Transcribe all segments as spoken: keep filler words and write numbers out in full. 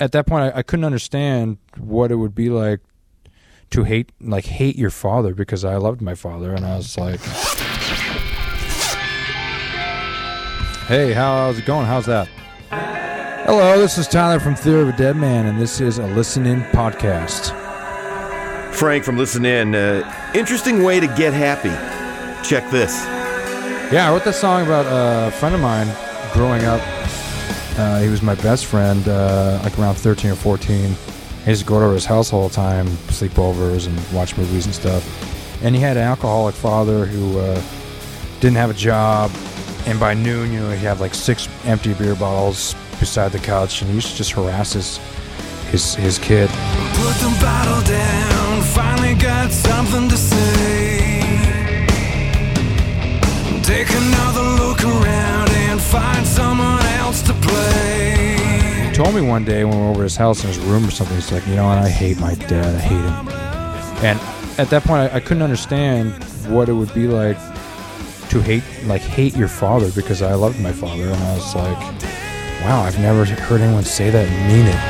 at that point, I, I couldn't understand what it would be like to hate, like hate your father, because I loved my father, and I was like, "Hey, how's it going? How's that?" Hello, this is Tyler from Theory of a Dead Man, and this is a Listen In podcast. Frank from Listen In, uh, interesting way to get happy. Check this. Yeah, I wrote this song about a friend of mine growing up. Uh, he was my best friend, uh, like around thirteen or fourteen. I used to go to his house all the time, sleepovers and watch movies and stuff. And he had an alcoholic father who uh, didn't have a job. And by noon, you know, he'd have like six empty beer bottles beside the couch. And he used to just harass his his, his kid. Put the bottle down, finally got something to say. Take another look around and find someone else to play. He told me one day when we were over at his house in his room or something, he's like, you know, and I hate my dad, I hate him. And at that point, I, I couldn't understand what it would be like to hate, like hate your father, because I loved my father, and I was like, wow, I've never heard anyone say that and mean it.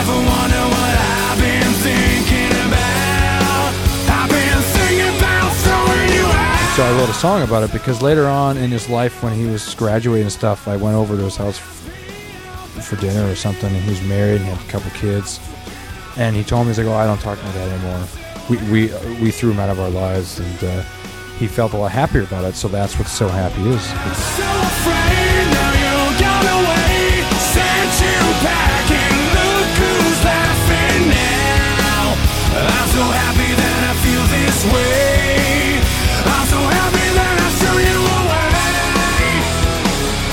Ever wonder what I've been thinking about? I've been thinking about throwing you out. So I wrote a song about it, because later on in his life, when he was graduating and stuff, I went over to his house for dinner or something, and he was married and had a couple kids, and he told me, he's like, oh, I don't talk to my dad anymore. We, we, we threw him out of our lives, and uh, he felt a lot happier about it, so that's what So Happy is. I'm so afraid now you got away, sent you back, and look who's laughing now. I'm so happy that I feel this way. I'm so happy that I threw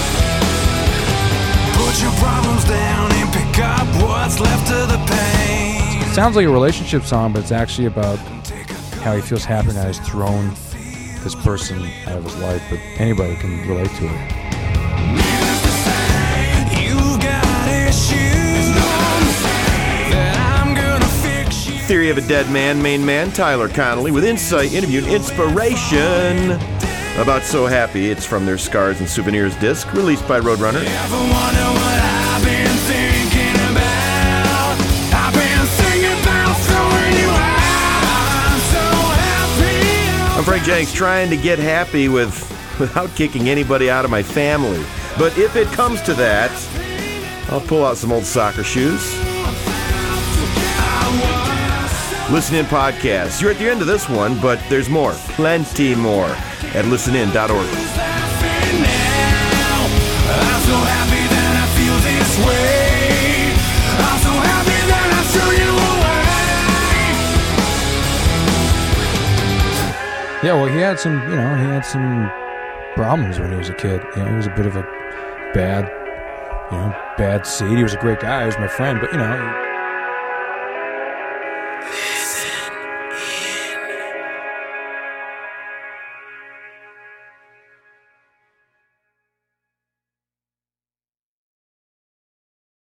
you away. Put your problems down and pick up what's left of the pain. It sounds like a relationship song, but it's actually about how he feels happy now he's thrown this person out of his life, but anybody can relate to it. Theory of a Dead Man, main man Tyler Connolly, with insight, interview, and inspiration about So Happy. It's from their Scars and Souvenirs disc, released by Roadrunner. Ever wonder what I've been thinking about? I've been thinking about throwing you out. I'm Frank Jenks, trying to get happy with without kicking anybody out of my family. But if it comes to that, I'll pull out some old soccer shoes. Listen In podcast. You're at the end of this one, but there's more, plenty more, at listen in dot org. Yeah, well, he had some, you know, he had some problems when he was a kid. You know, he was a bit of a bad, you know, bad seed. He was a great guy. He was my friend, but, you know... He-